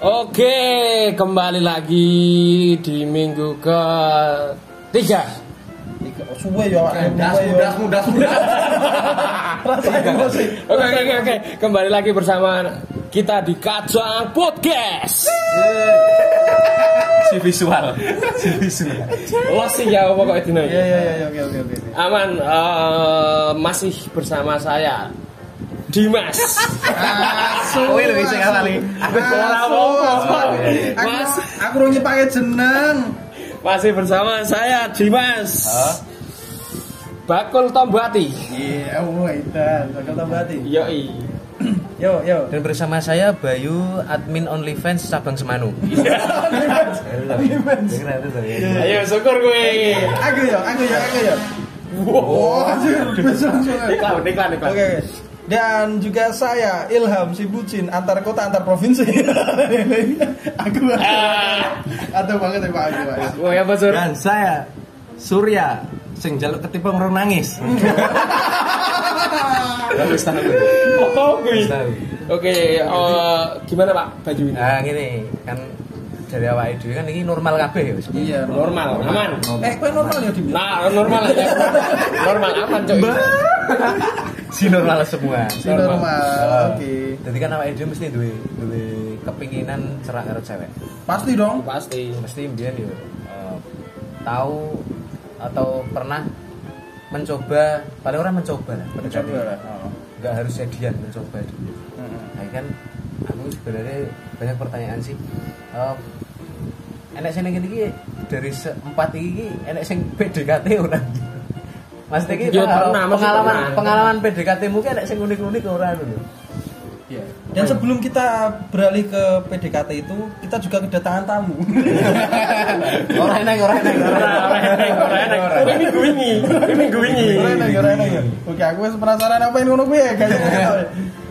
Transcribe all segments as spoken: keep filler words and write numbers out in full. Oke, kembali lagi di minggu ke tiga. Tiga, oh, suwe ya. Mudah, mudah, mudah, mudah. Oke, oke, oke. Kembali lagi bersama kita di Kacang Podcast. Si visual, si visual. Wah sih ya, pokoknya dino. Iya, iya, iya, oke, oke, oke. Aman, uh, masih bersama saya. Dimas. Kowe lho sing asli. Aku ora apa-apa. Mas, aku rung nyepake jeneng. Masih bersama saya Dimas. Huh? Bakul Tombati. Iya, woi, dan Bakul Tombati. Yo i. Yo yo. Dan bersama saya Bayu, admin OnlyFans cabang Semanu. OnlyFans. Ayo syukur kowe. Aku yo, aku yo, aku yo. Wow, anjir. Iklan, iklan, iklan. Oke. Dan juga saya Ilham si bucin antar kota antar provinsi. Aku atau banget ya Pak Ayu. Oh ya Pak Surya. Dan saya Surya sing jaluk ketipu ngurung nangis. Oke, gimana Pak baju ini? Ah ngene kan dari awal itu kan ini normal kabeh ya. Iya, normal, aman. Eh, kowe normal ya di. Nah, normal aja. Normal aman coy. Si normal semua. Si normal. normal. Oh. Oke. Okay. Jadi kan awake dhewe mesti duwe duwe kepinginan cerak karo cewek. Pasti dong. Pasti. Mesti mbiyen yo uh, tahu atau pernah mencoba, paling ora mencoba lah. Mencoba lah. Oh. Enggak harus jadian, mencoba dulu. Heeh. Nah, kan aku sebenarnya banyak pertanyaan sih. Uh, enek sing ngene iki dari empat iki enek sing P D K T ora? Mas Teki, pengalaman pengalaman P D K T mungkin ada yang unik-unik orang dulu. Ya. Dan sebelum kita beralih ke P D K T itu, kita juga kedatangan tamu. Orang enak, orang enak, orang enak, orang enak. Ini minggu ini, ini minggu ini. Orang enak, orang enak. Oke, aku penasaran apa yang unik ya kayaknya.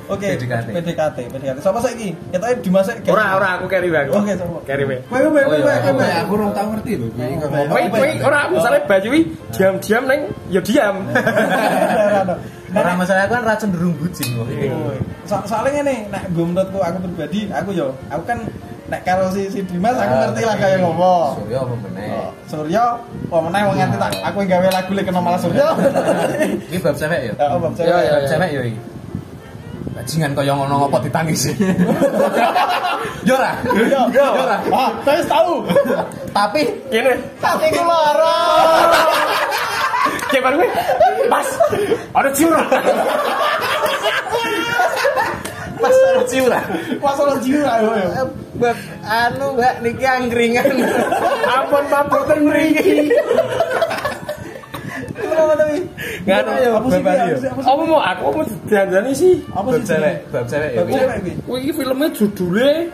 Oke, P D K T, P D K T. Siapa Teki? Kita di masa. Orang, orang aku carry bag. Oke, sama. Carry bag. Baik, baik, baik, baik. Aku belum tahu ngerti loh. Baik, baik. Orang aku salah baju ini. Diam-diam neng, ya diam. Karena masalah aku kan ra cenderung bucin kok. So- soalnya nih, nek menurutku aku pribadi, aku yo, aku kan nek karo si si Dimas aku ngerti lah kayak ngopo. Surya apa meneh? Surya apa meneh wong ngerti tak aku gawe lagu lek kena malah Surya. Iki bab cewek ya? Heeh, bab cewek. Yo cewek yo iki. Bajingan kaya ngono ngopo ditangisi. Yo ra. Yo ra. Ah, wis tau. Tapi ngene, tapi ku lara. Kayak baru, mas, ada ciuran, mas ada ciuran, mas ada ciuran, beb, anu beb, niki angkringan, ampun pamputen meriki, apa tadi? Nggak ada, apa sih? Apa mau aku mau janjani sih? Apa sih? Cewek, cewek, cewek, wih filmnya judulnya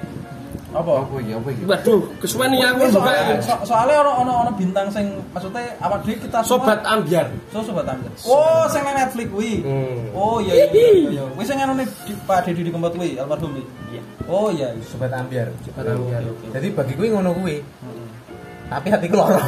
apa aku iki apa iki waduh kesuwen iki aku soalnya so, soalnya ono ono ono bintang sing maksudnya apa dhewe kita sobat ambyar so sobat ambyar oh sing nang Netflix kuwi hmm. Oh iya iya iya wis sing anone Pak Dedi Dikempot kuwi almarhum iki oh iya sobat ambyar sobat ambyar dadi bagi kuwi ngono kuwi tapi hatiku loro ora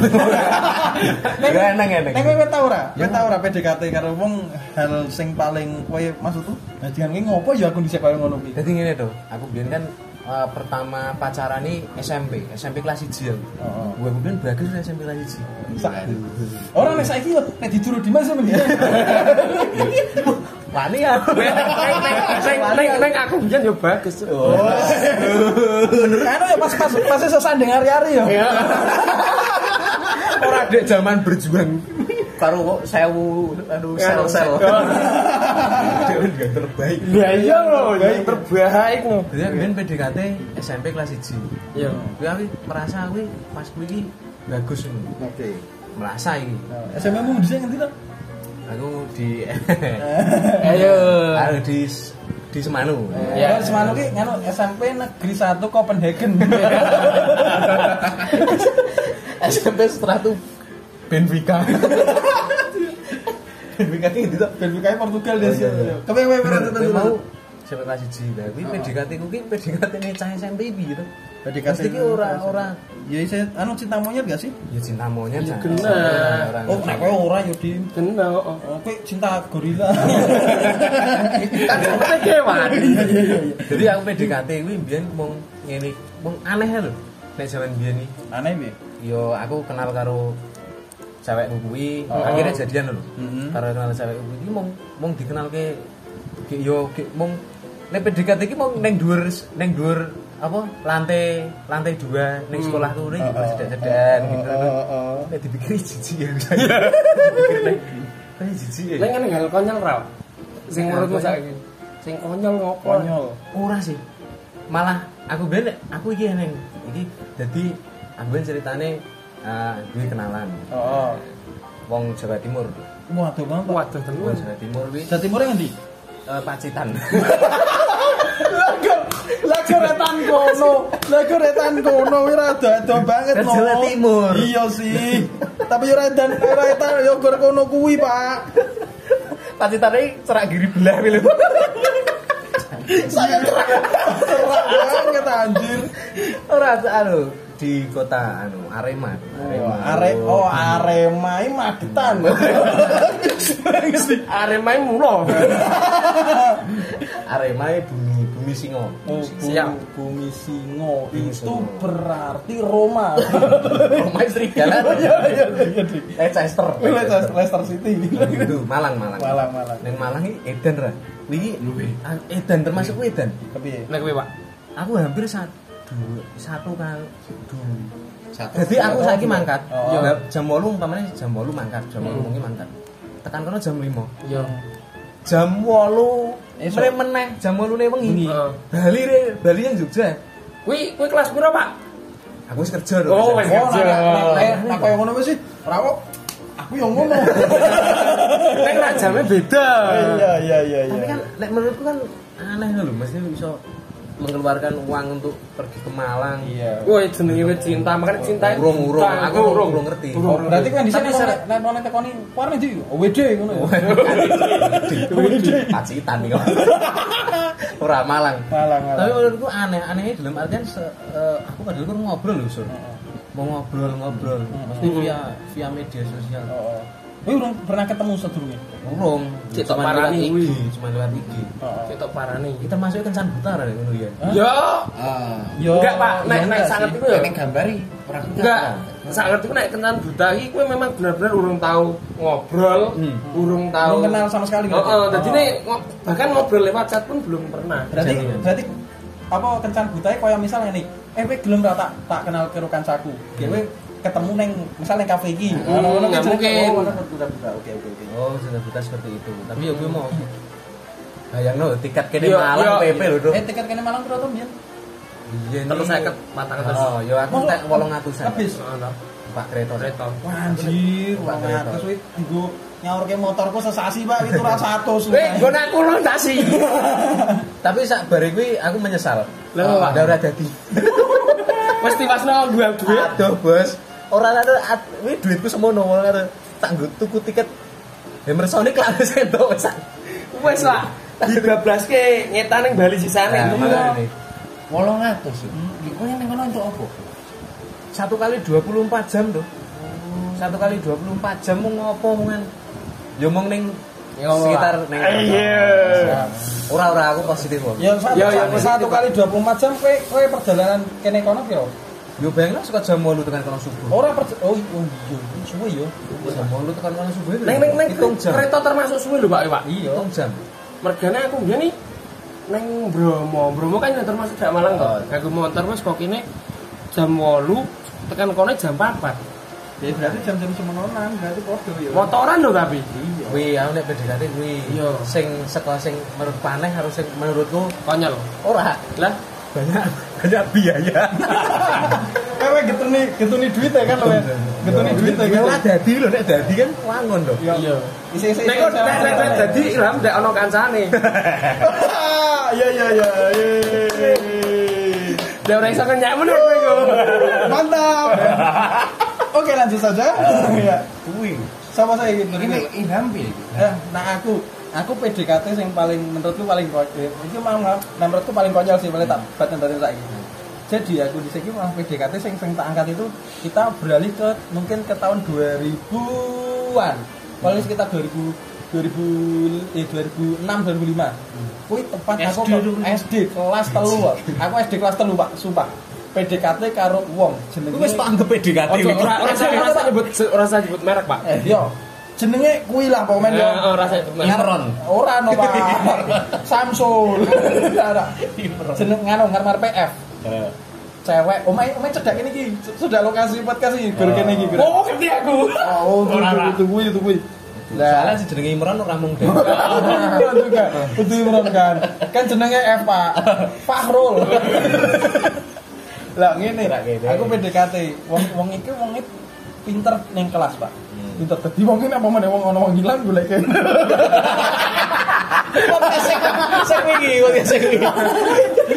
eneng eneng nek kowe tau ora kowe tau ora P D K T karo wong hal sing paling kowe maksud tuh dadian ki ngopo ya aku dhisik koyo ngono kuwi dadi ngene to aku biyen kan Uh, pertama pacaran nih S M P, S M P kelas satu. Heeh. Gua kemudian bagus S M P kelas satu. Orang nek saiki nek diduru di Mas men. Wani ya. Nek nek aku njen yo bagus. Oh. Anu ya pas-pas pas sesanding hari-hari yo. Iya. Ora dek zaman berjuang. Karo kok sewu anu sel-sel. Dewan gak terbaik. Ya iya loh, yang terbaik loh. Dia main P D K T S M P kelas satu. Iya. Kuwi merasa kuwi pas kuwi iki bagus ngono. Oke. Merasa iki. S M P-mu dhisik ngendi to? Aku di ayo. Aku di di Semanu. Ya, Semanu ki ngono S M P Negeri satu Copenhagen. S M P seratus Benfica. Benfica ini tidak Benfica Portugal dia sih. Tapi yang mau siapa kasih cinta? Tapi P D K T ku ki P D K T nih cah S M P gitu. P D K T itu orang-orang. Ya saya anu cinta monyet enggak sih? Ya cinta monyet. Ya kena. Oh, nek kowe ora yo di kena. Oh, kowe cinta gorila. Kan kowe kewan. Jadi aku P D K T kuwi mbiyen mung ngene, mung aneh lho. Nek jaman mbiyen iki. Aneh piye? Yo aku kenal karo cewekku kuwi, akhirnya jadian lho. Karo kenal cewekku kuwi mung mung dikenalke yo mung nek P D K T iki mung ning dhuwur ning dhuwur apa lantai lantai dua neng sekolah tuh neng juga sedek-sedekan gitu kan dipikir jijik ya neng jijik ya neng kan nggak konyol raw sing menurutmu saiki sing konyol ngopo konyol ora sih malah aku ben aku iki neng iki dadi aku ben ceritane duwe kenalan heeh wong Jawa Timur waduh Bang waduh tenan Jawa Timur kuwi Jawa Timur ngendi Pacitan Lagu retan kono, lagu retan kono, wirado-ado banget no. Jawa Timur. Iya sih. Tapi ora dan ora etan yo gor kono kuwi, Pak. Pacitane cerak giri belah lho. Saya cerak. Cerak banget anjir. Ora anu di kota anu Arema. Arema. Are oh Arema iki Magetan. Arema iki mulo. Arema iki Bumi Singo. Oh, siap. Bumi Singo itu berarti Roma. Roma serigala. Iya, iya, iya. Leicester. Leicester City. Itu Malang, Malang. Malang, Malang. Ning Malang iki Eden ra. Iki Eden termasuk Eden. Kepiye? Nek kowe, Pak. Aku hampir satu satu kali. Satu. Dadi aku saiki mangkat. Ya jam delapan umpamane jam delapan mangkat, jam delapan iki mangkat. Tekan kono jam lima. Iya. Jam delapan mrene meneh jam delapan wengi. Bali re, Bali nang Jogja. Kuwi kuwi kelas pira, Pak? Aku wis kerja lho. Oh, wis kerja. Nek koyo ngono wis ora kok aku yo ngono. Nek ra jame beda. Iya, iya, iya, iya. Tapi kan nek menurutku kan aneh lho, mesti iso mengeluarkan uang untuk pergi ke Malang. Iya. Woi, jenenge cinta, makane cinta. Urung-urung, aku urung-urung ngerti. Berarti kan di sini nek ono tekoni warna iki W D ngono ya. W D. Pacitan iki. Ora Malang. Malang. Tapi menurutku aneh-aneh dalam artian aku padahal kurang ngobrol lho, Sur. Mau ngobrol-ngobrol mesti via via media sosial. Heeh. Woi, urung pernah ketemu sedurunge. Urung. Cetok parane iki, cuma lewat iki. Cetok parane. Kita masuk kencan buta ra ngono ya. Yo. Ah. Enggak, Pak. Nek nek sanget iku ya nek gambari ora kencan. Enggak. Sanget iku nek kencan buta iki kowe memang benar-benar urung tahu ngobrol, urung tahu. Belum kenal sama sekali. Heeh, dadi nek bahkan ngobrol lewat chat pun belum pernah. Berarti berarti apa kencan buta iki koyo misal ngene. Eh, kowe gelem ra tak tak kenal karo kancaku. Kowe ketemu neng misalnya kafe iki ngono-ngono kan mungkin buta-buta oke oke oke oh buta-buta seperti itu tapi yo gue mau bayangno tiket kene Malang P P lho Dok eh tiket kene Malang pira to mbiyen iya tiga ratus lima puluh empat ratus oh yo aku tek delapan ratusan habis heeh Pak Kreto Kreto anjir delapan ratus wis nggo nyaurke motorku sesasi Pak itu ra seratus weh nggo nak kurang sasi tapi sak bare kuwi aku menyesal lho Pak ora dadi mesti wasno dua duit aduh Bos ora ada kuwi duitku semono karo tak nggo tuku tiket Hammer Sonic lak sentok wis wis lah tiga belas k nyetan ning Bali sisane delapan ratus iki kowe ning kono entuk opo satu kali dua puluh empat jam lho satu kali dua puluh empat jam mung opo mung yo mung ning sekitar ning iya ora ora aku positif kok yo satu kali dua puluh empat jam kowe kowe perjalanan kene kono piro yo bayangno saka jam delapan tekan kono subuh ora oh iya suwe yo jam delapan tekan kono subuh ning kereta termasuk suwe lho Pak Pak iya jam mergane aku ngene ning Bromo Bromo kan termasuk gak Malang kok aku motor wis kok kene jam delapan tekan kono jam empat ya berarti jam-jam semenonan berarti podo ya motoran lho tapi iya wih aku nek P D K T kuwi iya sing saka sing menurut paneh harus sing menurutku konyol ora lah banyak banyak biaya kowe getuni getuni duit ya kan lho getuni duit ya kan ora dadi lho nek dadi kan wangun lho iya isi-isi nek nek dadi Ilham ndak ono kancane iya iya iya dia ora iso kenyang meneh kowe mantap. Oke lanjut saja. Ya. Kuwi. Sama saya gitu. Ini Ilham pilih. Nah, aku aku P D K T yang paling menurutku paling konyol. Itu memang menurutku paling konyol sih, paling tak batin-batin saiki. Jadi aku di sini malah P D K T sing sing tak angkat itu kita beralih ke mungkin ke tahun dua ribuan. Paling sekitar dua ribu, dua ribu eh dua ribu enam dua ribu lima. Kuwi tepat aku S D kelas tiga. Aku S D kelas tiga, Pak, sumpah. P D K T karo wong jenenge. Kuwi wis tak anggap P D K T. Ora rasa nyebut ora rasa nyebut merek, Pak. Yo. Jenenge kuwi lah pomen yo. Heeh, ora saya temen. Imron. Ora no, Pak. Samsul. Ora. Jeneng ngono ngarep P F. Uh. Cewek, omai omai cedak ini ki sudah lokasi buat kasih berkenaan uh. Ki. Oh ngerti aku. Oh tunggu tunggu tunggu. Soalnya si jenenge Imran orang mungkin. Imran juga, itu Imran kan. Kan jenenge F Pak Fahrul. Lah ngene, aku P D K T. Wong wong iki wong iki pinter neng kelas Pak. Pinter tadi mungkin apa meneh wong ana wong hilang goleken. Kok sesek sesek iki kok sesek iki.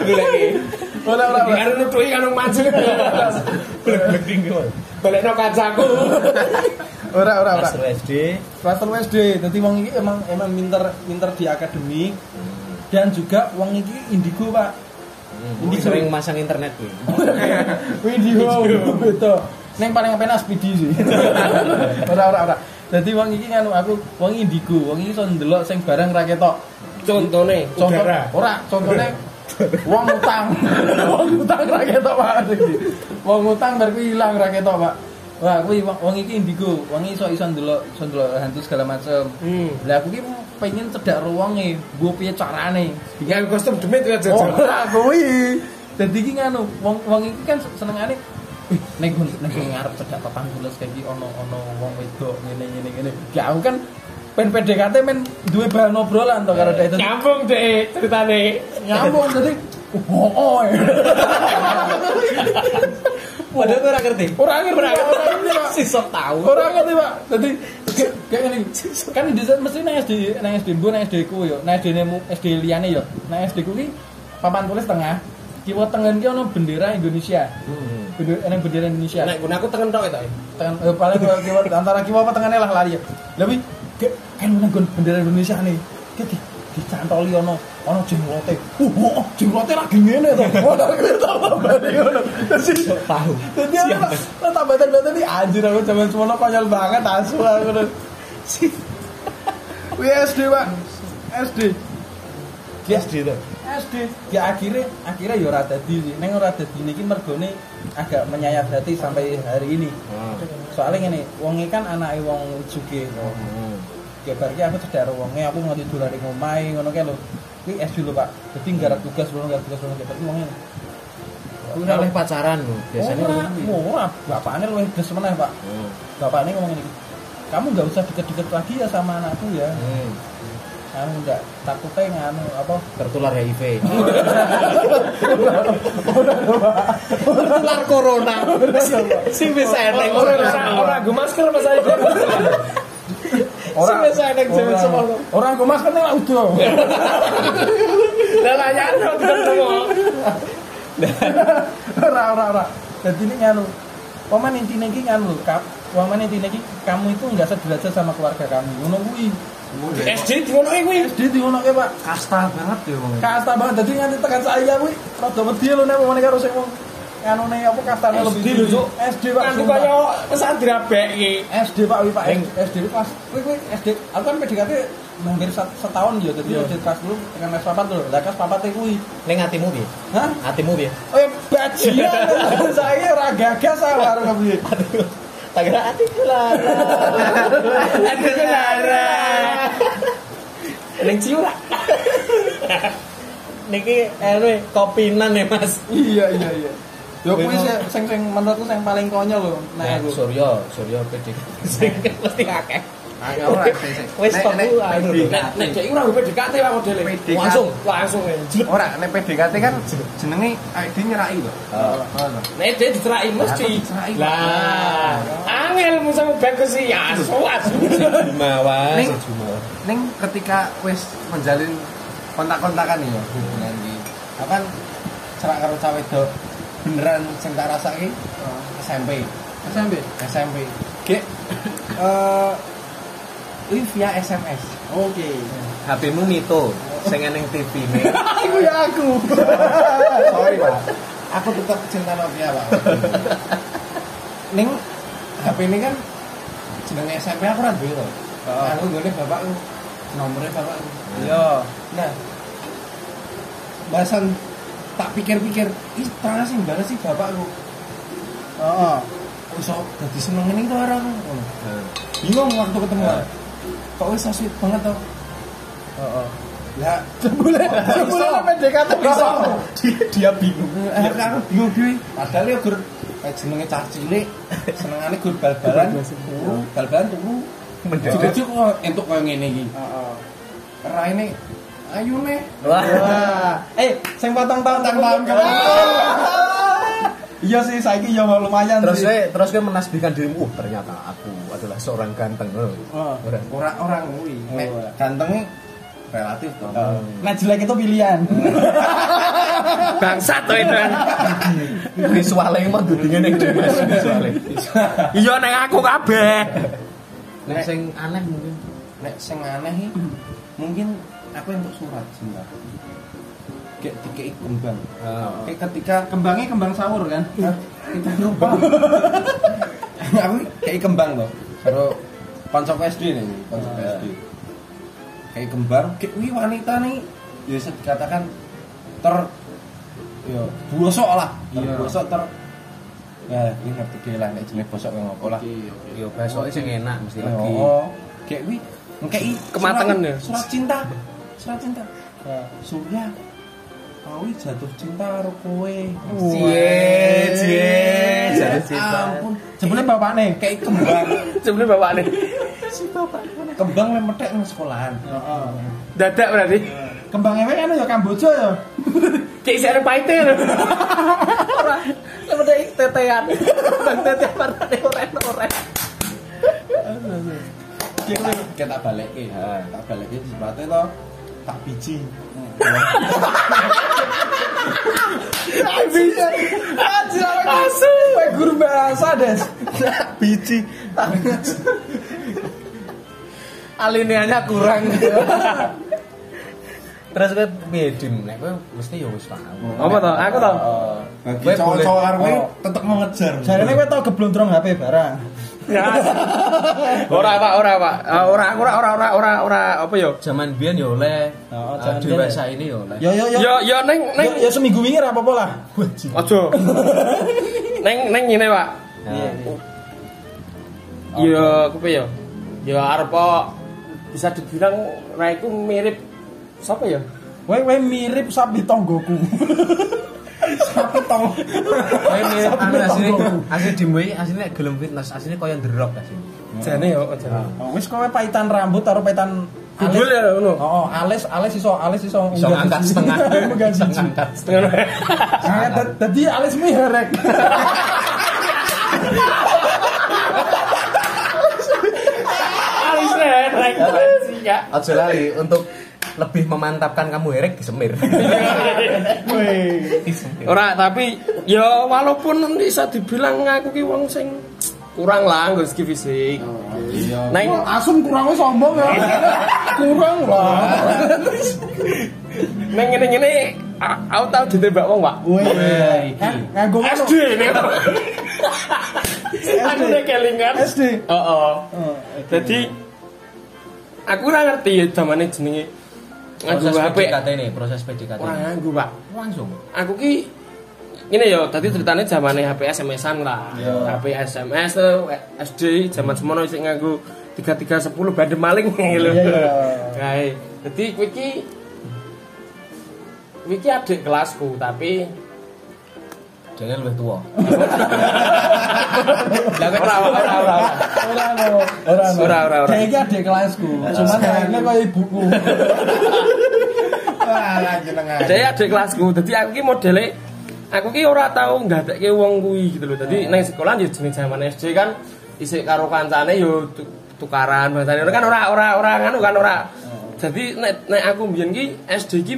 Goleken. Ora ora ora nutuhi karo majelis. Blek-blek tinggi wae. Balekno kancaku. Ora ora ora. Kelas S D, kelas S D. Dadi wong iki emang emang pinter pinter di akademik dan juga wong iki indigo, Pak. Indigo sering masang internet kuwi. Indigo betul. Ning paling apena speedy sih. Ora ora ora. Dadi wong iki nganu aku wong indigo, wong iki iso ndelok sing barang ra ketok. Contone udara. Ora, contone wong utang, wong utang ra ketok Pak. Wong utang bar kuwi ilang ra ketok Pak. Wah, kuwi wong iki indigo, wong iso iso ndelok, iso ndelok hantu segala macam. Lah aku ki pengen cedak ruwange, mbuh piye carane. Bikin kostum demit ya jajan. Ora kuwi. Dadi ki ngono, wong wong iki kan senengane nek nek ngarep cedak papan tulis kayak iki ono-ono wong wedok ngene-ngene ngene. Ya aku kan pen P D K T men duwe bahan obrolan to karo dhek. Nyambung dhek ceritane. Nyambung dadi oh. Padahal ora ngerti. Ora ngerti. Sisok tau. Ora ngerti, Pak. Dadi kayak ngene. Kan dhisik mesti nang S D, nang S D mbo, nang S D ku yo, nang S D-ne S D liyane yo. Nang S D ku ki papan tulis tengah, kiwa tengen ki ana bendera Indonesia. Heeh. Bendera bendera Indonesia. Nek aku tengen tok tok. Tengen paling kiwa antara kiwa apa tengene lah lari. Lha kan nenggon bendera Indonesia nih, kita dicantoli ono ono jenglote, uh, jenglote lagi ngene tuh, modal kita tambah nih ono, terus tahu, jadi apa? Tambah tambah tadi anjir aku zaman semono konyol banget asu aku tuh, S D Pak, S D, S D tuh, S D, ya akhirnya akhirnya yo rada di, neng rada di niki mergone agak menyayat hati sampai hari ini, soalnya ini, wongi kan anak wong Juge. Kebarki aku cedera wonge, aku ngerti dulu dari ngomai, ngono kayak lo, ini S D lo Pak, jadi nggak ada tugas belum, nggak ada tugas belum, kebarki wonge. Aku udah oleh pacaran lo, biasanya lo ngomongin. Murah, bapaknya lo yang beres menang Pak, bapaknya ngomongin ini, kamu nggak usah deket-deket lagi ya sama anakku ya. Anu enggak takutnya nganu apa tertular H I V. Tertular corona. Sing wis eneng ora nggo masker Mas ae. Ora wis eneng jeneng semono. Ora nggo masker nek udo. Lah layan ketemu. Ora ora ora. Dadi nek nganu paman intine iki nganu kap, paman intine iki kamu itu enggak sederajat sama keluarga kamu. Ngono kuwi. S D dionoke kuwi, S D dionoke Pak. Kasta banget ya wong. Kasta banget dadi nganti tekan saya kuwi rada wedi lho nek wong karo sing wong anone apa kastane lebih tinggi lho. S D Pak. Kan koyo pesan dirabeki. S D Pak kuwi Pak. S D pas kuwi kuwi S D aku kan P D K T hampir setahun ya dadi S D kelas sepuluh tekan kelas papat lho. Lah kelas papat kuwi ning atimu piye? Hah? Atimu piye? Oh bajian saya ora gagas karo piye. Tak kira ati kelar. Ati kelar. Neng ciura. Niki eh kopinan ya Mas. Iya iya iya. Yo kuwi sing sing menurutku sing paling konyol lho. Nek Surya, Surya P D K T. Sing mesti akeh. Akeh ora sing. Wis tok ku ayo. Nek iki ora P D K T wae modele. Langsung, langsung. Ora nek P D K T kan jenenge ide nyeraki lho. Heeh. Nek dia diceraki mesti. Lah, angel mung sampe bagus iki asu asu. Mawas. Ning ketika wis menjalin kontak-kontakan ya hubungan iki. Akan cerak karo cah wedok beneran sing tak rasake S M P. S M P, S M P. Gek eh iki via S M S. Oke. H P-mu nito sing eneng T V-ne. Iku ya aku. Sorry, Pak. aku tetap cinta Nokia, Pak. Ning H P ini kan jenenge S M P aku ra duwe to. Aku nggone bapakku, nomere bapakku. Iya. Nah, bahasan tak pikir-pikir, ih terang sih banget sih bapakku. Heeh. Iso dadi seneng ngene to arang. Heeh. Bingung waktu ketemu. Kok wis sweet banget to. Heeh. Lah, jebule. Jebule P D K T iso. Dia bingung. Dia kan bingung dhewe. Padahal yo gur jenenge cah cilik, senengane gur bal-balan. Bal-balan turu. Mendadak kok entuk koyo ngene iki. Heeh. Raine ayu ne. Wah. Eh, sing potong tang-tang. Iya sih, saiki yo lumayan. Terus kowe terus kowe menasbihkan dirimu, ternyata aku adalah seorang ganteng. Ora ora kuwi. Ganteng relatif toh. Nah, jelek itu pilihan. Bangsat to itu. Visuale mah dudine ning Dimas. Iya ning aku kabeh. Nek sing aneh mungkin. Nek sing aneh iki mungkin aku entuk surat cinta. Kayak dikei kembang. Kayak ketika kembangnya kembang sawur kan. Kita lupa. Aku kei kembang loh. Karo Pancok S D nih, Pancok S D. Kayak kembar, kayak wih wanita nih, ya bisa dikatakan ter, yo bosok lah, ter bosok ter, ya ini ngerti gila nih jenis bosok yang ngopo lah, yo bosok sih enak mesti lagi, kayak wih, kayak i kematangan ya, surat cinta, surat cinta, Surya, kau jatuh cinta karo kowe, cie cie, jatuh cinta, ampun, sebenarnya bapak nih, kayak kembar, sebenarnya bapak nih. Si bapak kembang lem metek nang sekolahan. Heeh. Dadak berarti. Kembang ewe kan ya Kamboja ya. Cek isih arep paite. Ora. Lem metek tetean. Bang tetean warnane oren-oren. Cek nek tak baleke. Ha, tak baleke sepate to. Tak biji. Tak biji. Aja langsung kowe guru bahasa, Des. Tak biji. Tak biji. Alineanya kurang. Terus gue medim, nek gue mesti yo wis paham. Apa to? Aku to. Gue cowok-cowok arep tetep mengejar. Jarene kowe tau geblontrong H P barang. Ya. Ora Pak, ora Pak. Ora ora ora ora ora ora apa yo? Zaman biyen yo oleh. Heeh, zaman dewasa ini yo oleh. Yo yo yo. Yo yo ning ning yo seminggu wingi ra apa-apa lah. Aja. Ning ning ngene Pak. Yo kepiye yo? Yo arep bisa dibilang raiku mirip siapa ya? Wae wae mirip sapi tonggoku. Sapi tong. Wae mirip anu asline asline dimui asline gelem fitness asline koyo nderok asline. Jane yo jane. Wis kowe paitan rambut karo paitan alis ya ngono. Heeh, alis alis iso alis iso angkat setengah. Angkat setengah. Dadi alis miherek. Aja lali untuk lebih memantapkan kamu herek disemir. Ora tapi ya walaupun bisa dibilang aku ki wong sing kurang lah nggo segi fisik. Nek asum kurang wis sombong ya. Kurang lah. Nek ngene-ngene aku tau ditembak wong, Pak. Weh. Nganggo S D. Aku nek kelingan. S D. Heeh. Jadi aku ora ngerti ya zamane jenenge nganggo H P katene proses P D K T. Ora nganggo, Pak. Langsung. Aku ki ngene ya, dadi ceritane zamane H P S M S-an lah. H P S M S S D zaman semono sing nganggo tiga tiga satu nol bandel maling lho. Kae. Dadi kowe ki kowe ki adik kelasku tapi dene luwih tuwa. Ora ora ora ora. Ora ora ora ora ora. Iki adek kelasku, cuman kayaknya koyo ibuku. Ala jenengan. Dek adek kelasku, dadi aku ki modele aku ki ora tau ngadekke wong kuwi gitu lho. Dadi nang sekolah yo jeneng jaman S D kan isih karo kancane yo tukaran bahasane kan ora ora ora ngono kan ora. Dadi nek nek aku mbiyen ki S D ki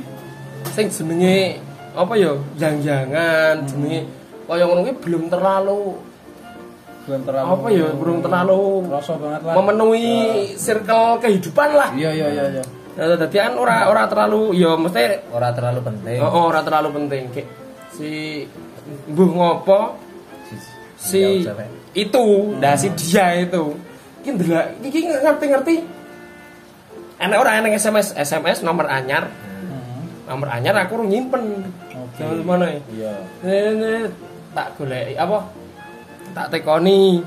sing jenenge apa ya jang-jangan jenenge kaya ngono ki belum terlalu belum terlalu apa ya belum terlalu rasa banget lah memenuhi circle kehidupan lah. Iya iya iya iya. Ya dadi kan ora ora terlalu ya mesti ora terlalu penting. Heeh, ora terlalu penting. Si mbuh ngopo si itu dah si dia itu iki ndelok iki ngerti-ngerti ana ora ana S M S S M S nomor anyar nomor anyar aku nyimpen nang mana ya tak goleki apa tak tekoni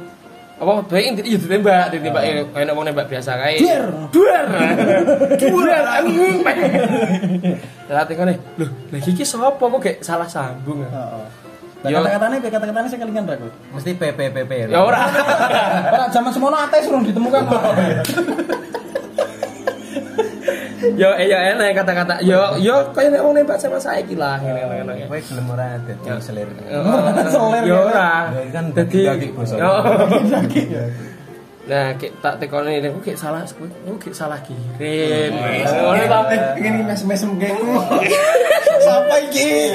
apa bae ditembak ditembak kaya wong nembak biasa kae duar duar duar angin tak tekoni lho lha iki sapa kok gak salah sambung heeh kata-katanya, kata-katanya saya kelingan Pak. Mesti P P P P. Ya ora. Ora zaman semono ateis urung ditemukan. Yo yo enak kata-kata. Yo yo kaya nek wong nembak sama saiki lah ngene-ngene. Kowe gelem ora dadi selir. Selir. Yo ora. Kan dadi daging basa. Yo. Nah, kek tak tekone nek kok salah kowe. Kowe gak salah kirim. Ngono ta ngene mes-mesem gengmu. Siapa iki?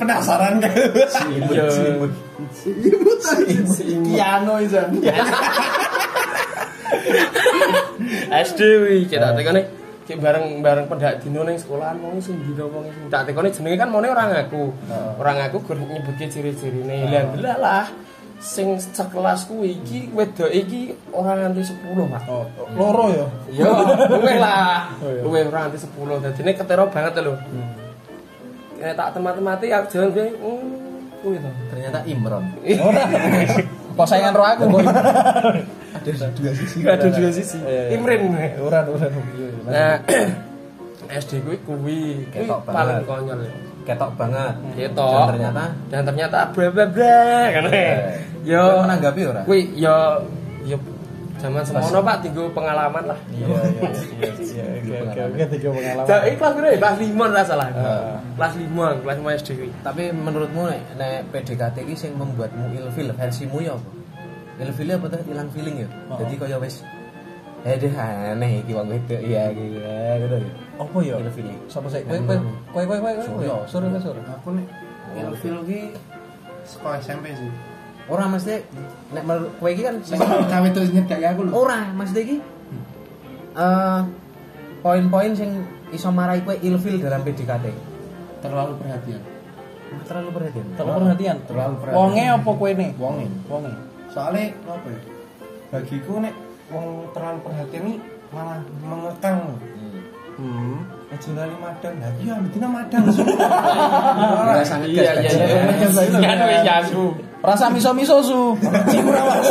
Penasaran kan? Simut-simut. Simut Kiano izan. S D kita tekone ki bareng-bareng pendak dino ning sekolahan wong sing dino wong sing tak tekone jenenge kan mone ora ngaku. Ora ngaku gur nyebutke ciri-cirine. Lah belalah. Sing sekelas ku iki wedok iki ora nganti sepuluh Pak. Oh, loro ya. Ya, luwih lah. Luwih ora nganti sepuluh. Dadine ketero banget lho. Heeh. Tak temat-temati aku jalan piye. Oh, kuwi to. Ternyata Imron. Posaingan ro aku. Ada dua sisi. Ada dua sisi. Imrin ora ora. Nah, S D kuwi kuwi paling konyol. Ketok banget. Ketok. Dan ternyata dan ternyata bla bla bla kan. Yo menanggapi ora? Kuwi yo yo zaman semono Pak tinggu pengalaman lah. Iya iya iya. Oke oke tinggu pengalaman. Dak iki kelas piro ya? Kelas lima ra salah. Heeh. Kelas lima, kelas S D kuwi. Tapi menurutmu nek P D K T iki sing membuatmu ilfil versimu yo apa? Ilfile apa ta ilang feeling ya? Jadi koyo wis aduh aneh iki wong wedok ya gitu gitu. Apa ya? Ilfil. Sopo sik? Koe koe koe koe. Surya, Surya ke Surya. Aku nek ilfil iki sekolah S M P sih. Ora mesti nek koe iki kan cawe terus nyedaki aku lho. Ora, mesti iki eh poin-poin sing iso marai koe ilfil dalam P D K T. Terlalu perhatian. Terlalu perhatian. Terlalu perhatian. Terlalu perhatian. Wonge apa koene? Wonge. Wonge. Soale apa ya? Bagiku nek wong terlalu perhatian ni malah mengekang. Hmm. Ejinal lima dan lagi ya betina madang. Rasa ngegas. Iya su. Rasa miso-miso su. Ciura mas.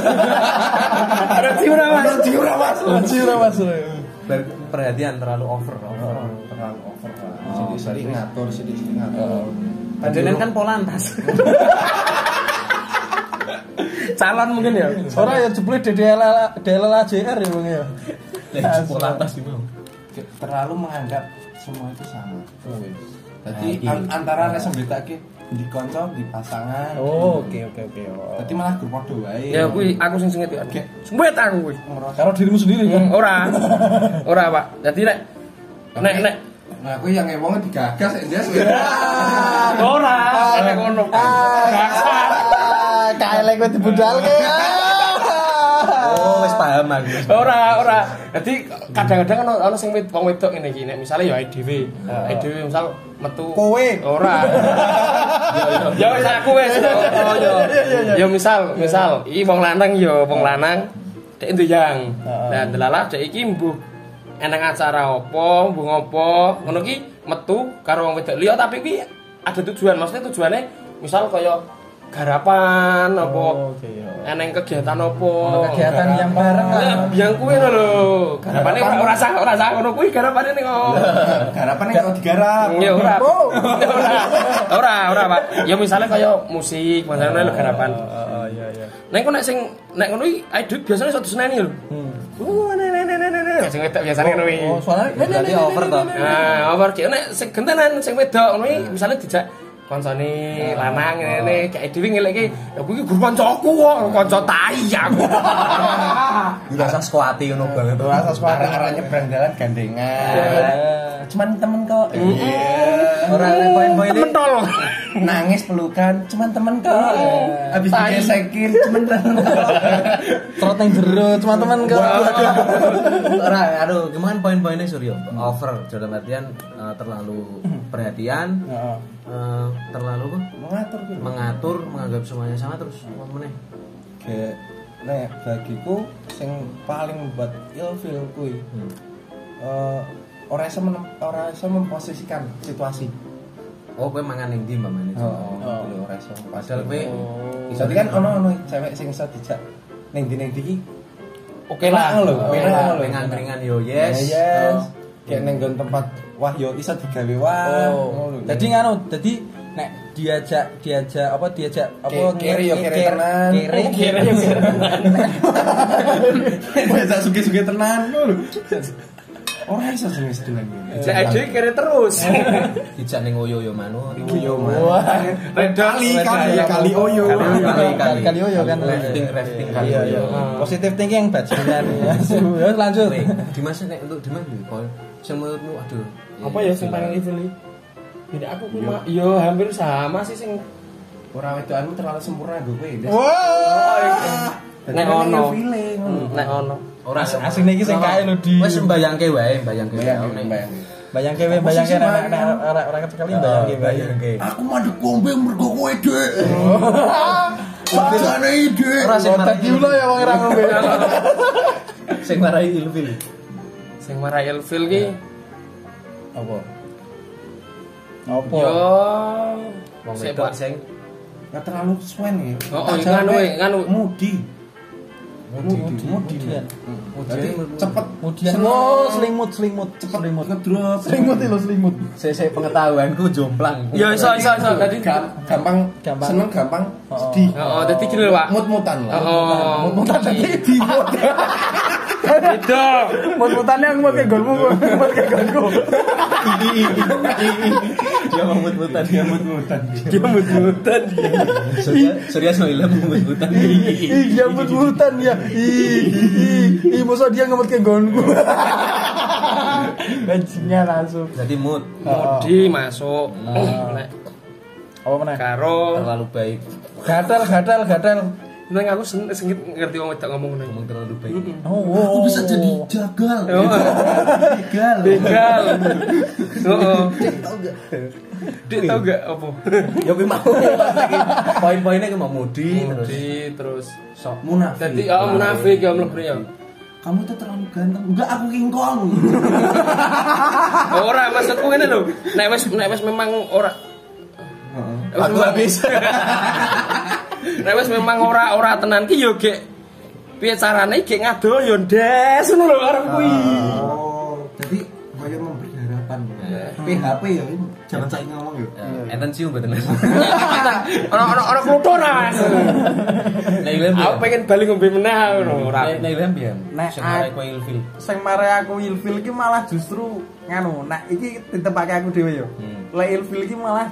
Ada ciura mas. Ciura mas. Ciura mas. Perhatian terlalu over. Terlalu over. Jadi sering ngatur, jadi sering ngatur. Padahal kan pola lantas. Calon mungkin ya. Orang yang jebule D L L A J R ya bang ya. Sekolah atas gitu. Terlalu menganggap semua itu sama. Jadi antara S M B takik di konco di pasangan. Oh oke oke oke. Jadi malah grup podo wae. Ya kuwi aku sing singet ya. Sumpet aku kuwi. Karo dirimu sendiri kan. Ora. Ora Pak. Dadi nek nek nek nah kuwi yang wong digagas ya. Ora. Nek ngono. Kaelek kowe dibudalke. Oh, wis paham aku. Ora, ora. Dadi kadang-kadang ana ana sing wong wedok ngene iki nek misale ya dhewe. Dhewe misal metu. Kowe. Ora. Ya wis aku wis. Ya misal, misal iki wong lanang ya wong lanang dhek nduyang. Lah delalah dhek iki mbuh eneng acara apa, mbuh apa, ngono iki metu karo wong wedok liya tapi kuwi ada tujuan. Maksudnya tujuane misal kaya garapan apa eneng kegiatan apa kegiatan yang bareng yang kuwi lho garapane ora sah ora sah ngono kuwi garapane ning garapane kok digarap ya ora ora ora Pak ya misale kaya musik misalnya lho garapan heeh iya iya nek nek sing nek ngono iki ae biasane iso diseneni lho sing wedok biasane ngono iki oh soalnya dadi over to nah over ki nek sing gentenan sing wedok ngono iki misale dijak koncone lanang ngene kae dhewe ngeleke ya kuwi guru kancaku kok kanca tai aku. Dirasa sekuati ngono banget. Dirasa sekuati arane brandalan gandengan. Cuman temen kok. Ora nek poin-poin mentol. Nangis pelukan cuman temen kok. Habis digesekin cuman temen. Trot nang jero cuman temen kok. Ora aduh gimana poin-poinnya Suryo? Over dalam artian terlalu perhatian. Heeh. terlalu kok mengatur gitu. Mengatur, menganggap semuanya sama terus ngomongnya. Kayak nek bagiku sing paling membuat ilfil kuwi. Hmm. Uh, ora iso ora iso memposisikan situasi. Oh, kowe mangan ning ndi, Mbak? Oh, ora iso. Padahal kowe iso kan ono-ono cewek sing iso dijak ning ndi ning ndi iki. Oke lah, pengan-pengan yo yes. Yes. Kayak neng gon tempat wah yo iso digawe wae. Dadi ngono, dadi nek diajak diajak apa diajak apa kere yo kere tenan. Kere kere yo kere tenan. Diajak suge-suge tenan lho. Oh, iso semis tenan. Diajak dhewe kere terus. Dijak ning oyo yo manut. Yo manut. Redali kali kali oyo. Kali kali oyo kan rafting rafting kali oyo. Positif thinking bajingan ya. Yo lanjut. Dimas nek untuk Dimas lho. Semutmu aduh. Apa ya sing paling evil? Jadi aku cuma yo hampir sama sih sing ora wedokanmu terlalu sempurna nggo kowe. Wah. Nek ono. Nek ono. Ora asine iki sing kae lho di. Wis mbayangke wae, mbayangke. Bayangke wae, bayangke ora ora ketekali mbayangke wae. Aku mandek kombe mergo kowe dhek. Ora ide. Ora sing mati lho ya wong ora ngombe. Sing marai ilfil. Sing marah ilfil ki apa? Apa? Yo wong wedok sing enggak terlalu suwen iki. Heeh, nganu nganu mudi. Mudi, mudi. Mudi cepet, mudi. Selimut, selimut cepet ngedrop. Selimut lho, selimut. Sese pengetahuanku jomplang. Ya iso iso iso. Dadi gampang seneng gampang sedih. Heeh, dadi gini lho, Pak. Mut-mutan. Heeh. Mut-mutan dadi dimut. Itu, mut-mutannya aku mau kayak golmu, mau kayak golku. Dia mau mut-mutan, dia mut-mutan, dia mut-mutan. Surya sama Ilham mut-mutan. Iya mut-mutan ya. Ih, ih, masa dia ngemut kayak golku. Bensinnya langsung. Jadi mut, mudi masuk. Apa mana? Karo. Terlalu baik. Gatal, gatal, gatal. Nang aku sengit ngerti wong wedok ngomong ngono. Ngomong terlalu baik. Oh, aku bisa jadi jagal. Jagal. Jagal. Heeh. Tau enggak? Dik tau enggak apa? Ya kuwi mau. Poin-poinnya ku mau mudi terus terus sok munafik. Dadi oh munafik ya mlebu ya. Kamu tuh terlalu ganteng. Enggak, aku kingkong. Ora maksudku ngene lho. Nek wis nek wis memang ora. Heeh. Aku habis. Nek wis memang ora ora tenan ki yo gek piye carane gek ngadol yo ndes ngono lho arep kuwi. Oh, dadi koyo memberi harapan. P H P yo jangan saiki ngomong yo. Atensi mboten. Ora-ora kluthur Mas. Nek Ilham aku pengen bali ngombe meneh ngono ora. Nek Ilham piye? Nek aku ilfil. Sing mare aku ilfil ki malah justru ngono. Nek iki ditempake aku dhewe yo. Lek ilfil ki malah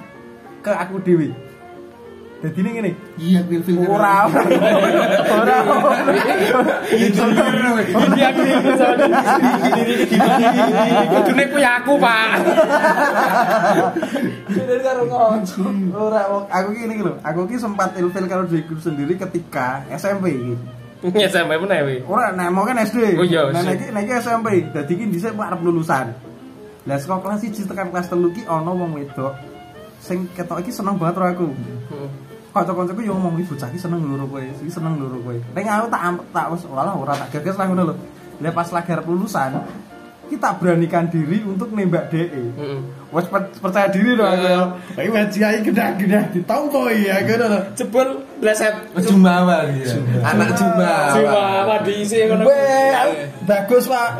ke aku dhewe. Jadi ini gini? Iya, film-film orang orang itu ini aku yang kesana ini, ini, ini itu punya aku, Pak jadi kalau ngomong aku gini loh, aku ini sempat ilfil kalau diriku sendiri ketika S M P ini S M P pun ya? Orang, nah mau kan S D nah ini S M P, jadi ini bisa harap lulusan nah sekolah kelas siji tekan kelas telu ki ono wong wedok sing ketok iki seneng banget karo aku. Kanca-kancaku yo ngomong iki bocah iki seneng loro kowe, iki seneng loro kowe. Nek aku tak tak wis ora ora tak geges lah ngono lho. Lah pas lagi arep lulusan, kita beranikan diri untuk nembak D E. Heeh. Wis percaya diri lho aku. Lah iki wajiai gedah-gedah ditompo ya ngono lho. Jebul leset jumawa iki. Anak jumawa. Jumawa diisi ngono. Weh, bagus Pak.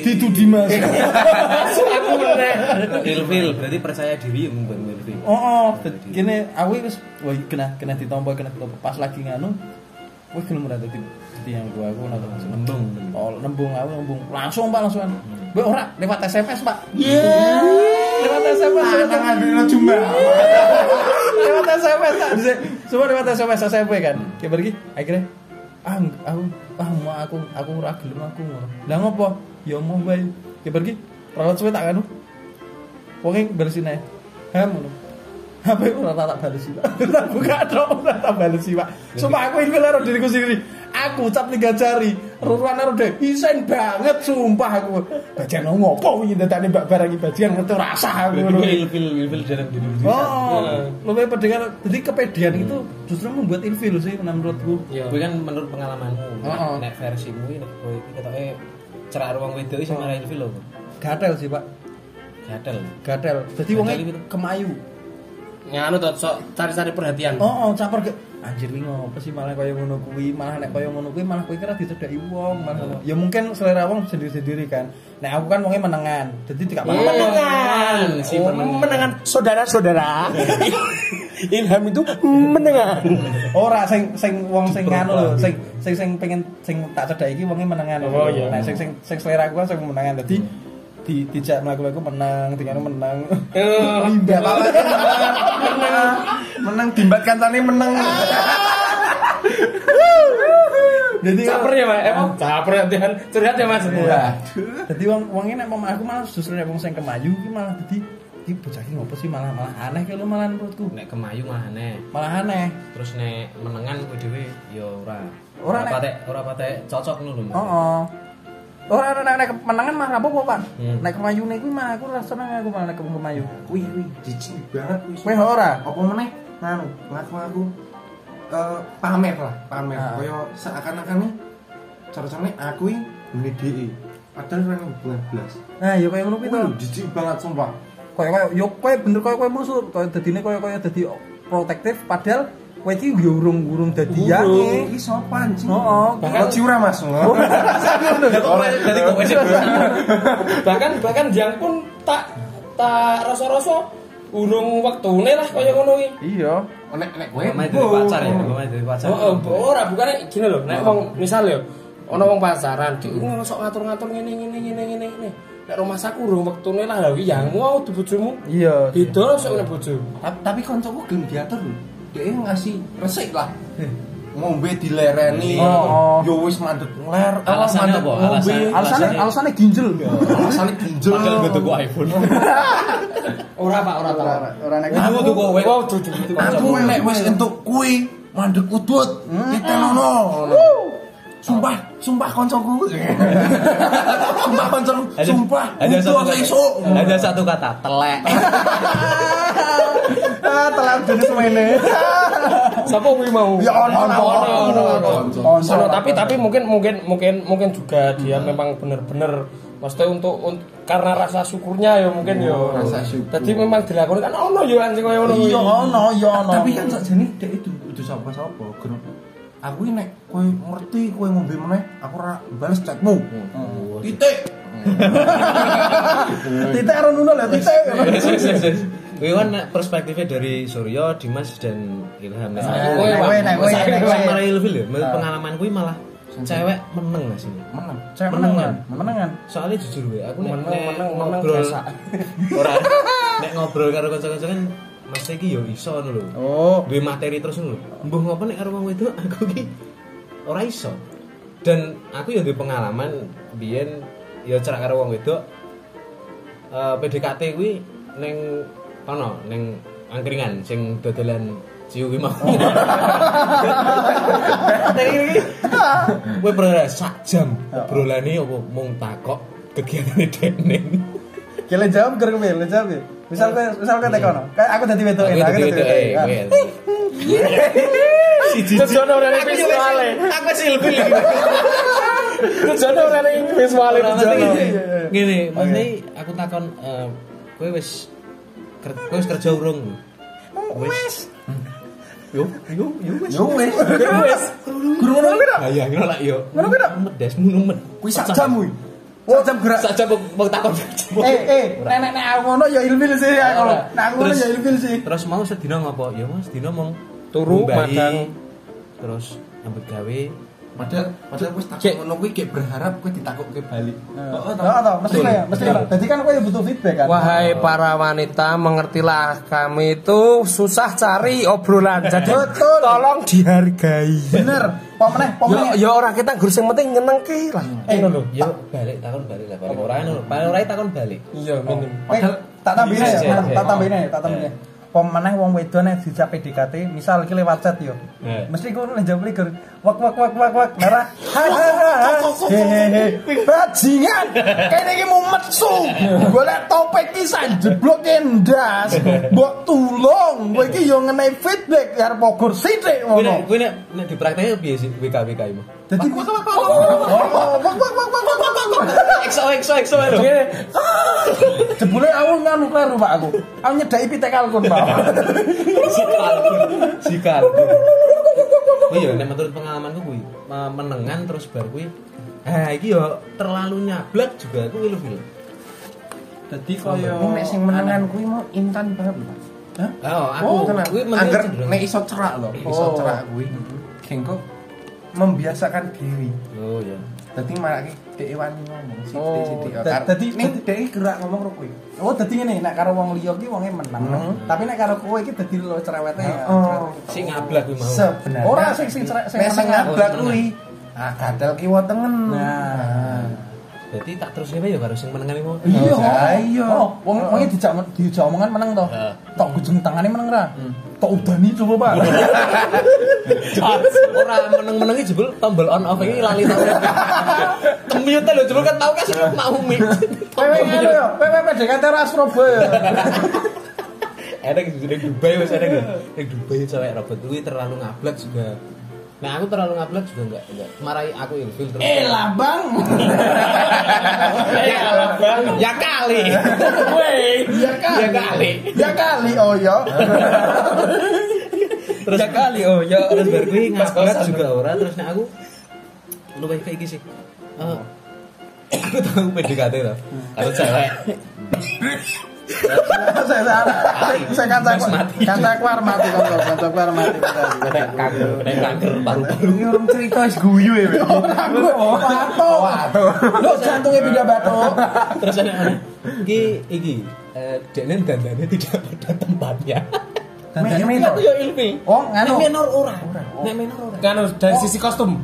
Ditu Dimas. Aku meneh. Ilfil, berarti percaya diri mung ben ilfil. Oh, kene aku wis kena kena ditompo kena pas lagi nganu. Wis gelem ora dadi yang gua aku nang nembung. Oh, nembung aku nembung. Langsung Pak langsungan. Weh ora lewat S M S Pak. Yeah. Lewat S M S nang ngandel jumba. Lewat S M S tak dise. Semua lewat S M S S M P kan. Ki pergi akhirnya ah aku ah mau aku aku ora gelem aku ngono. Lah ngopo? Ya mau wae. Ki pergi rawat suwe tak anu. Wonge bersine. Ham ngono. Apa ora tak bales sih, Pak. Tak buka tok, tak bales sih, Pak. Sumpah aku ilfil karo diriku sendiri. aku cap liga jari. Ruruan rode isen banget sumpah aku. Bajan ngopo wingi tetane mbak barang iki bajian ngetu rasah aku. Ilfil-ilfil jarang diri. Oh. Luwe pedengar jadi kepedean itu justru membuat ilfil sih menurutku. Kuwi kan menurut pengalamanmu. Nek versimu iki ketoke cerak ruang wedok iki malah ilfil lho. Gatel sih, Pak. Gatel. Gatel. Dadi wong kemayu. Nganu to sok cari-cari perhatian. Oh, caper anjir iki ngopo sih malah kaya ngono kuwi, malah nek kaya ngono kuwi malah kowe kira dicedhaki wong, malah. Ya mungkin selera wong sendiri-sendiri kan. Nek aku kan wong e menengan. Dadi tidak menengan. Si menengan saudara-saudara. Ilham itu menengan. Ora sing sing wong sing anu lho, sing sing sing pengen sing tak cedhaki iki wong e menengan. Nek sing sing sing selera aku sing menengan. Dadi di dijak melaku aku menang, tinggalku menang. Enggak apa-apa. Menang. Menang timbat kantane menang. Jadi caper ya, Mas. Emang caper antian curhat ya, Mas. Jadi wong wong nek mama aku malah justru nek wong sing kemayu iki malah dadi iki bocah iki ngopo sih malah malah aneh kok lu malah menurutku. Nek kemayu malah aneh. Malah aneh. Terus nek menengan kowe dhewe ya ora. Ora patek, ora patek cocok ngono lho. Heeh. Orang anak naik kemenangan mah apa kok Pak? Naik kemayu naik gue mah, aku rasa seneng aku malah naik kemayu. Wih wih, jijik banget. Wih orang, apa mana? Nanu, ngaku aku pamer lah, pamer. Koyo seakan-akan nih, cara-caranya aku ini beli D I. Padahal orang hubungan belas. Nah, yo kayak menurut itu. Jijik banget sumpah. Koyo koyo, yo koyo bener koyo koyo musuh. Koyo tadi nih koyo koyo tadi protektif. Padahal kowe iki urung-urung dadian iki sopan sih. Heeh. Bakal ciura Mas. Bahkan bahkan jang pun tak tak rasa-rasa urung wektune lah kaya ngono iki. Iya. Nek nek kowe pacar ya, kowe dadi pacar. Heeh, ora bukane gini lho. Nek wong misal ya ana wong pacaran, diurung sok ngatur-ngatur ngene ngene ngene ngene ngene. Nek rumah saku urung wektune lah iki yang mau bojomu. Iya. Beda sok nek bojo. Tapi kancaku gelem diatur lho. Dia ngasih resik lah, ngombe dilereni, yo wis mandek ler. Alasannya apa? Alasannya alasannya ginjel, alasannya ginjel. Padahal gue tuku iPhone. Ora Pak, ora ora. Ora nek aku tuku kowe. Aku nek wis entuk kuwi mandek udut, ditenono. Sumpah, sumpah koncoku. Sumpah koncoku, sumpah. Ada satu kata, telek. Ah, telan jenis mene. Siapa kuwi mau? Ya ono ono ono. Tapi tapi mungkin mungkin mungkin mungkin juga dia memang bener-bener maksudnya untuk karena rasa syukurnya ya mungkin ya. Rasa syukur. Tadi memang dilakoni kan ono yo anjing koyo ngono. Iya ono yo ono. Tapi kan sakjane dek itu itu sapa-sapa geno. Aku iki nek kowe ngerti kowe ngombe meneh, aku ora bales chatmu. Titik. Titik ora nuno lho, titik. Kowe kan perspektifnya dari Surya, Dimas dan Ilham. Aku malah ilfil ya. Pengalaman kuwi malah cewek meneng lah sini. Meneng. Cewek menengan, menengan. Soalnya jujur wae aku nek ngobrol ora nek ngobrol karo kanca-kanca kan mesti iki yo iso ngono lho. Oh, duwe materi terus ngono. Mbuh ngopo nek karo wong wedok aku iki ora iso. Dan aku yo duwe pengalaman biyen yo cerak karo wong wedok P D K T kuwi ning ono ning angkringan sing dodolan ciu ki mau. Dari iki kowe beres sak jam obrolane opo mung takok kegiatane dene. Kele jawab gereng kowe, le jawab. Misal kowe misal kowe tekono, aku dadi wedoke, aku dadi wedoke. Si jijone ora nek visuale. Aku silbil. Jijone ora nek visuale jijone. Ngene, mesti aku takon kowe wis Kowe kerja urung. Wis. Yo, yo, yo wis. Yo wis. Guru ngono ki ta? Ya, ngono lak yo. Ngono ki ta? Medesmu numet. Kuwi sak jam kuwi. Sak jam gerak. Sak jam wong takon. Eh, eh, nek nek aku ngono ya ilfil sih aku. Nek aku ngono ya ilfil sih. Terus mau sedina ngopo? Ya Mas, dina mung turu madang terus ambek gawe. Padahal padahal wis tak ngono kuwi gek berharap kowe ditakokke balik. Heeh to, mesti ya, mesti ya. Dadi kan kowe butuh feedback kan. Wahai para wanita, mengertilah kami itu susah cari obrolan. Jadi tolong dihargai. Bener. Pemeneh, pemeneh. Ya ora kita nggur sing penting nyenengke lah. Ngono lho. Ya balik takon balik lah balik. Ora ngono, balik takon balik. Iya, bener. Padahal tak tambine, tak tambine, tak tambine. pemenang wong wedon yang dijak P D K T misal lagi lewat chat yo yeah. Mesti aku ngejawab ligur wak wak wak wak wak darah hai hai hai bajingan kayaknya ini mau metsu gue liat topik ini sanjeblok endas buat tulung gue ini yang ngenai feedback harap pogor sidik gue ini diprakteknya biasa W K W K ini jadi wak wak wak wak wak wak wak Exo exo exo lho. Jebule aku nganu kleru Pak aku. Aku nyedaki pitik kalkun Pak. Sikal. Sikal. Iya nek menurut pengalamanku kuwi menengan terus bar kuwi. Ha iki yo terlalu nyablak juga aku lho. Dadi koyo nek sing menengan kuwi mau intan banget Pak. Hah? Oh, aku kuwi angger nek iso cerak lho, iso cerak kuwi. Gengko membiasakan diri. Oh ya. Dadi marake dhek wani ngomong sithik-sithik. Dadi ning dhek gerak ngomong karo kowe. Oh, dadi ngene nek karo wong liya iki wonge menang. Tapi nek karo kowe iki dadi lho cerewete ya. Sing ngablak kuwi mau. Sebenarnya ora sing sing ngablak kuwi. Ah, gatel ki wonten. Nah. Dadi tak terus ngene ya karo sing menengane mau. Iya, iya. Wong wong dijak dijak omongan menang to. Tok gujeng tangane meneng ra. Tok udani coba Pak. Ora meneng-menengi jebul tombol on off iki lali to. Temute lho jebul kan tau kan mau mik. Wewe ngono yo. Wewe P D K T ora Surabaya. Ada di Dubai wis ada. Di Dubai cewek robot kuwi terlalu ngablak juga. Nah, aku terlalu ngablak juga enggak, enggak. Marahi aku ilfil terus. Eh, lah, Bang. Ya, lah, Bang. Ya kali. Weh, ya kali. Ya kali. Ya kali, oh ya. Terus ya kali, oh ya. Terus berkuwi ngablak juga ora, terus nek aku luwih kayak iki sih. Oh. Aku tahu P D K T to. Kalau cewek. Saya saya kata kata keluar mati kok kata keluar mati nek kanker nek kanker baru-baru nyurum cerita wis guyu e batuk lho jantunge pindah batuk terus ana iki iki dene dandane tidak pada tempatnya menor yo ilmi oh ngono menor ora nek menor ora kan dari sisi kostum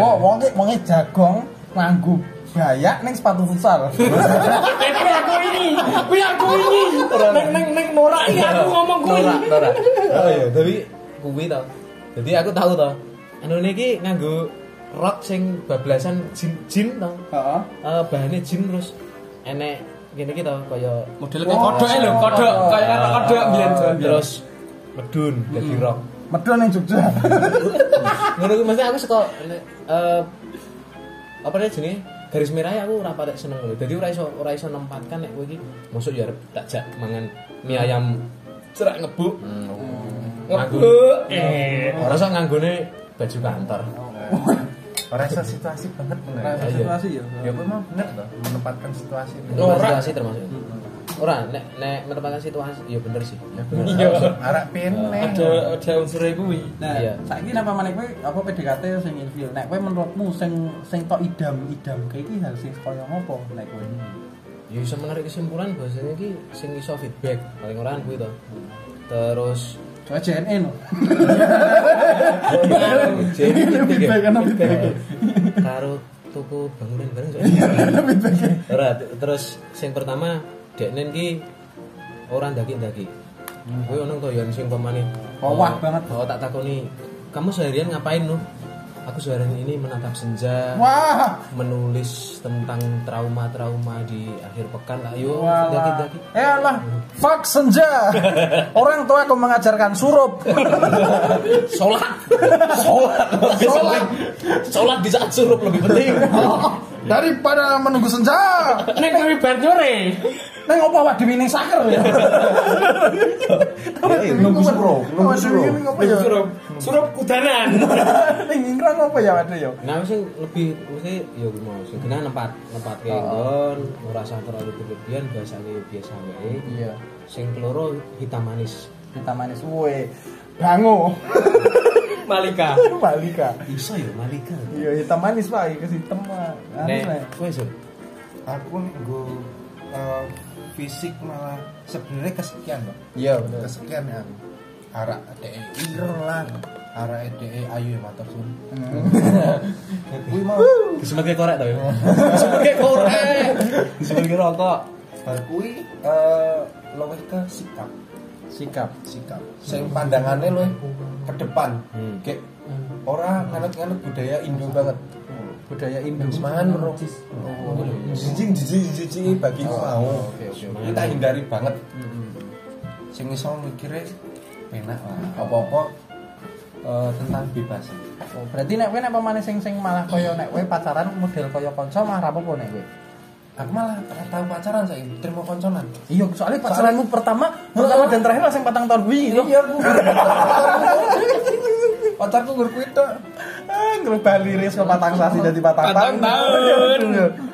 oh wong wong jagong nganggo gaya neng sepatu futsal. Tapi aku ini, tapi aku ini. Neng neng neng norak ini aku ngomong gue. Norak, norak. Oh iya, tapi gue tau. Jadi aku tahu tau. Anu niki nganggo rok sing bablasan jin jin tau. Heeh. Eh bahane jin terus enek ngene iki tau kaya model kaya kodhok lho, kodhok kaya karo kodhok biyen terus medun dadi rok. Medun nang Jogja. Ngono ku mesti aku saka eh apa jenenge? Garis merah aku ora patek seneng lho. Dadi ora iso ora iso nempatkan nek kowe iki mosok ya arep tak jak mangan mie ayam cerak ngebuk. Ngebuk. Eh, ora iso nganggone baju kantor. Ora iso situasi banget bener. Situasi ya. Ya kowe mah bener to menempatkan situasi. Situasi termasuk. Ora nek nek menempatkan situasi ya bener sih. Ya bener. Arek peneh. Ada ada unsur kuwi. Nah, saiki napa meneh kowe apa P D K T sing ilfil. Nek kowe menurutmu sing sing tok idam-idam kae iki hal sing kaya ngopo nek kowe? Ya iso menarik kesimpulan bahasane iki sing iso feedback paling ora kuwi to. Terus coba J N N lho. Karo tuku bangunan bareng. Ora terus sing pertama Deknen ki orang daki-daki. Kowe ono to yen sing pemane. Wah banget. Oh tak takoni, kamu seharian ngapain lu? Aku seharian ini menatap senja. Wah, menulis tentang trauma-trauma di akhir pekan. Ayo daki-daki. Eh lah, fuck senja. Orang tua aku mengajarkan surup. Salat. Salat. Salat. Salat di saat surup lebih penting. Daripada menunggu senja. Nek kowe bar nyore. Nang opo awak dhewe ning saker ya. Nunggu surup, nunggu surup. Surup kudanan. Ning ingkrang opo ya waduh ya. Nah sing lebih mesti ya mau sing genah nempat, nempatke nggon, ora usah terlalu berlebihan biasane biasa wae. Iya. Sing keloro hitam manis. Hitam manis kuwe. Bango. Malika. Malika. Iso ya Malika. Iya, hitam manis wae ke hitam. Nek kowe sih. Aku nggo fisik malah sebenarnya kesekian Pak. Iya benar. Kesekian ya. Arek D E Irlan, arek D E ayu matur suwun. Kuwi mau disemetke korek to ya. Disemetke korek. Disemetke rokok. Bar kuwi eh luwih ke sikap. sikap sikap sing pandangannya loh ke depan hmm. kayak hmm. orang nganut-nganut budaya Indo banget hmm. budaya Indo semangat menurut jijing jijing jijing bagi mau kita hindari banget sing iso mikire penak apa-apa uh, tentang bebas. Oh, berarti nek kowe nek pamane sing-sing malah koyo nek kowe pacaran model koyo kanca mah rapopo nek kowe. Aku malah pernah tahu pacaran saya, terima konconan. Iya, soalnya pacaranmu pertama, pertama dan terakhir langsung patang tahun wi. Iya, aku. Pacarku ngurku itu, ngurku Bali ris ke patang sasi jadi patang tahun.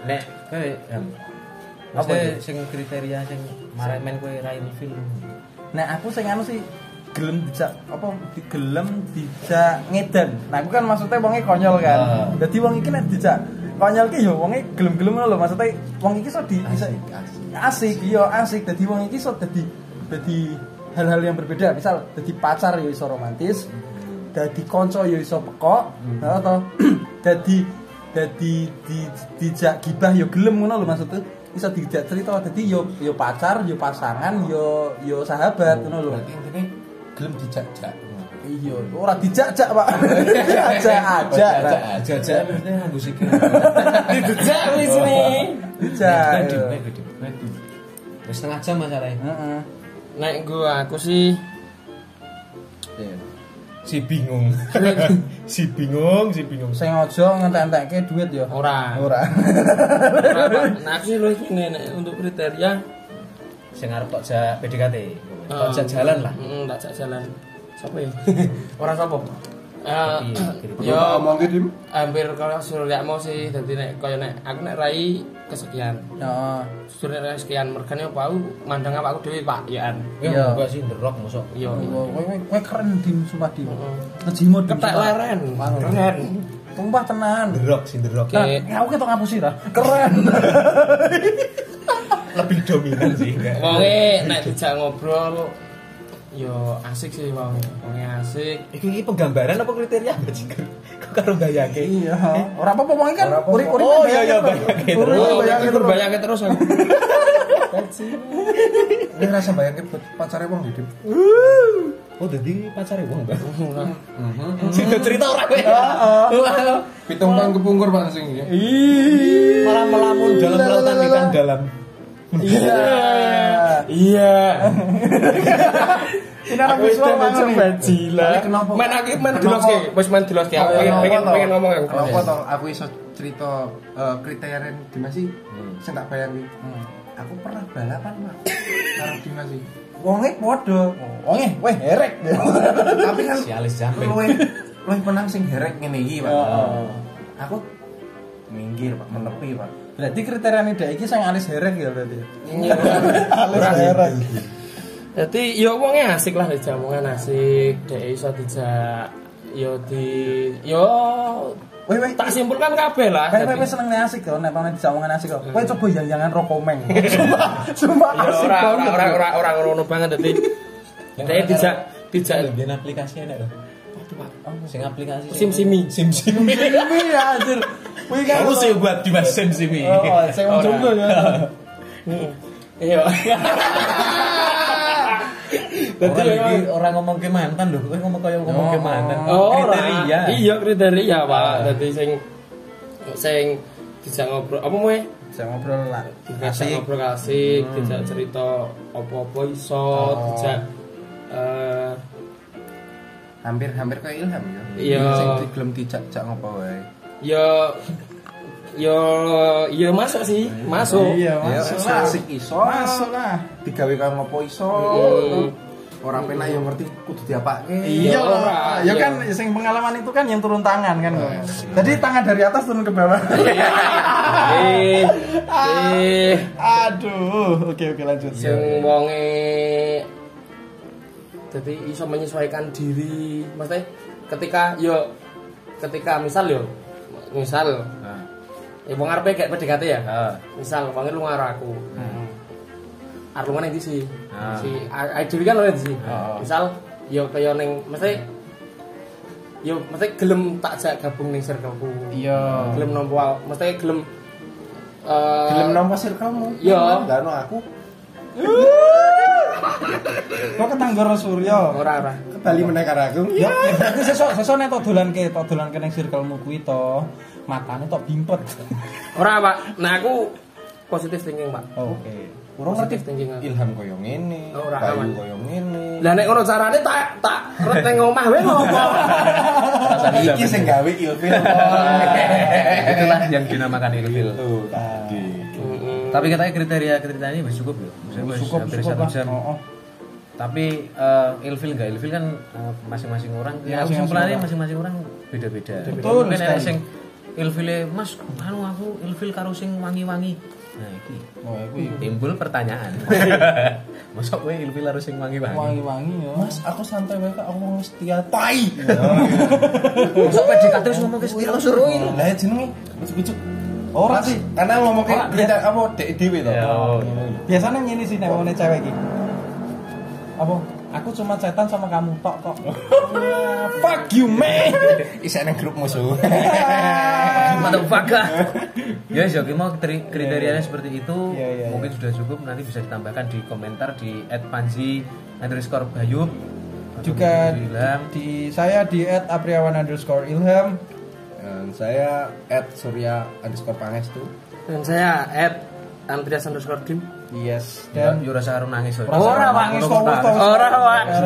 Nek, apa sih kriteria sing main kowe rain film? Nah aku sing anu sih gelem dijak apa digelem dijak ngedan. Nah aku kan maksudnya wonge konyol kan. Dadi wong iki nek dijak konyol ki yo wonge gelem-gelem lho, maksudnya wong iki iso di asik asik yo asik. Dadi wong iki iso dadi dadi hal-hal yang berbeda, misal dadi pacar yo iso romantis, dadi kanca yo iso pekok, heeh to. Dadi dadi dijak gibah yo gelem ngono lho, maksudnya iso dijak cerita. Dadi yo yo pacar, yo pasangan, yo yo sahabat ngono lho. Berarti intine gelem dijak-jak. Iya, ora dijak-jak, Pak. Dijak aja, aja-aja mesti nganggo sikil. Dijak wis ne. Dijak. Wis setengah jam masalahe. Heeh. Nek gua aku sih si bingung. si bingung, si bingung. Sing aja ngentek-entekke duit ya. Ora. Ora. Nah, aku lho iki nek untuk kriteria sing arep tok jak P D K T. Tok jak jalan lah. Heeh, tok jak jalan. Siapa ya? Orang siapa? Uh, ya, mungkin hampir kalau Surya mau sih, jadi nek kaya nek aku nek rai kesekian. Heeh. Surya rai sekian mergane apa aku mandang apa aku dhewe Pak Yaan. Ya mbok sih nderok mosok. Iya. Kowe keren din sumpah din. Ngejimo ketek leren. Keren. Sumpah tenan. Nderok sih nderok. Nah, aku ketok ngapusi ra. Keren. Lebih dominan sih. Wonge nek dijak ngobrol yo asik sih wong, wonge asik. Iki penggambaran apa kriteria bajingan? Kok karo bayangke. Iya. Ora apa-apa wong kan urip-urip. Oh iya iya bayangke. Urip bayangke terus aku. Kecil. Nek rasa bayangke pacare wong hidup. Oh dadi pacare wong, Mbak. Heeh. Cerita-cerita ora kowe. Heeh. Pitung nang kepungkur Pak sing iki. Ih. Malah melamun dalam lautan ikan dalam. Iya. Iya. Inara visual macam bajila. Men aku men diloske, wis men diloske aku pengen pengen ngomong aku. Apa to aku iso cerita kriteria Dimas sih sing tak bayangi. Aku pernah balapan, Mas. Karo Dimas sih. Wonge padha. Wonge weh herek. Tapi kan sialis jamping. Luwih luwih menang sing herek ngene iki, Pak. Aku minggir, Pak, menepi, Pak. Berarti kriteria ini dek iki sing alis herek ya berarti. Iya. Alis herek. Berarti yo wonge asik lah, jamongan asik, dek iso dijak yo di yo weh tak simpulkan kabeh lah. Weh weh seneng asik kok nek pamane jamongan asik kok. Weh coba yang-yangan rokomeng. Sumpah, sumpah asik banget. Ora ora ora ngono banget dadi. Dek dijak dijak ben aplikasi enak lho. Sing aplikasi Simsimi, Simsimi. Simsimi ya anjir. Wih kan harus ya buat Dimas Simsimi. Oh, saya mau coba ya. Iya. Berarti orang ngomong ke mantan lho, kowe ngomong kaya ngomong ke mantan. Kriteria. Iya, kriteria, Pak. Dadi sing sing bisa ngobrol apa moe? Bisa ngobrol lah. Bisa ngobrol asik, bisa cerita apa-apa iso, bisa eh hampir-hampir kayak Ilham ya. Iya. Sing gelem dijak-jak ngopo wae. Ya ya ya masuk sih, masuk. Iya, masuk. Asik iso. Masuk lah. Digawe kaya ngopo iso. Ora penak yo ngerti kudu diapake. Iya ora. Ya kan sing pengalaman itu kan yang turun tangan kan. Jadi tangan dari atas turun ke bawah. Eh. Eh. Aduh. Oke oke lanjut. Sing wonge jadi iso menyesuaikan diri, maksudnya ketika yo ketika misal yo misal nah. Ya wong arepe gak P D K T ya. Heeh. Misal wong lu ngaro aku. Heeh. Arep lu nang ndi sih? Si I D kan lho ndi sih. Misal yo kaya ning mesti yo mesti gelem tak jak gabung ning circleku. Iya. Gelem nampa mesti gelem eh gelem nampa circlemu. Yo, ndano aku. Kok ketanggur Surya? Ora ora. Ke Bali meneh karo aku. Ya, berarti sesuk sesuk nek tok dolanke, tok dolanke ning circlemu kuwi to, matane tok bimpet. Ora, Pak. Nah, aku positive thinking, Pak. Oke. Kurang ngerti thinking. Ilham koyo ngene, Bayu koyo ngene. Lah nek ngono carane tak tak ret ning omah wae ngopo. Iki sing gawe ilfil. Itulah yang dinamakan ilfil. Tuh, tadi. Tapi katanya kriteria kriteria ini cukup ya, misalnya cukup satu jam. Oh, oh. Tapi uh, ilfil nggak ilfil kan uh, masing-masing orang. Ya, aku simpulannya masing-masing orang beda-beda. Betul. Mungkin ada yang ilfile mas, anu aku ilfil karo sing wangi-wangi. Nah iki. Oh, iki. Timbul pertanyaan. Masa kowe ilfil karo sing wangi-wangi? Wangi-wangi ya. Mas, aku santai wae kok, aku wong setia tai. Sampai dikatus ngomong ke setia suruhin. Lah jenenge bujuk-bujuk. Orang sih, karena ngomong kayak berita kamu dewe toh. Biasanya ngene sih nek wone cewek iki. Apa? Aku cuma cetan sama kamu tok tok. Fuck you man. Isek nang grup musuh. Motherfucker. Ya wis yo ki mau kriterianya seperti itu. Mungkin sudah cukup, nanti bisa ditambahkan di komentar di et panji underscore Bayu. Juga di saya di et Apriawan underscore Ilham. Dan saya et surya underscore pangestu. Dan saya et andrea underscore dream. Yes. Dan Yura Sahronangi. Orang nangis kok. Orang nangis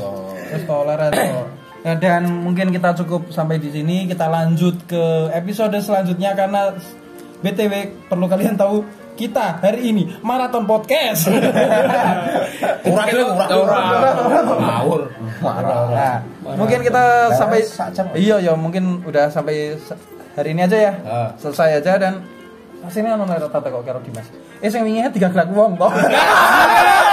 kok. Terus toleran kok. Dan mungkin kita cukup sampai di sini. Kita lanjut ke episode selanjutnya karena B T W perlu kalian tahu. Kita hari ini maraton podcast. Kurang itu kurang. Ngawur. Mungkin kita sampai iya ya mungkin udah sampai hari ini aja ya. Uh. Selesai aja dan sini ono tata kok karo Dimas. Eh sing wingi tiga gelak wong to.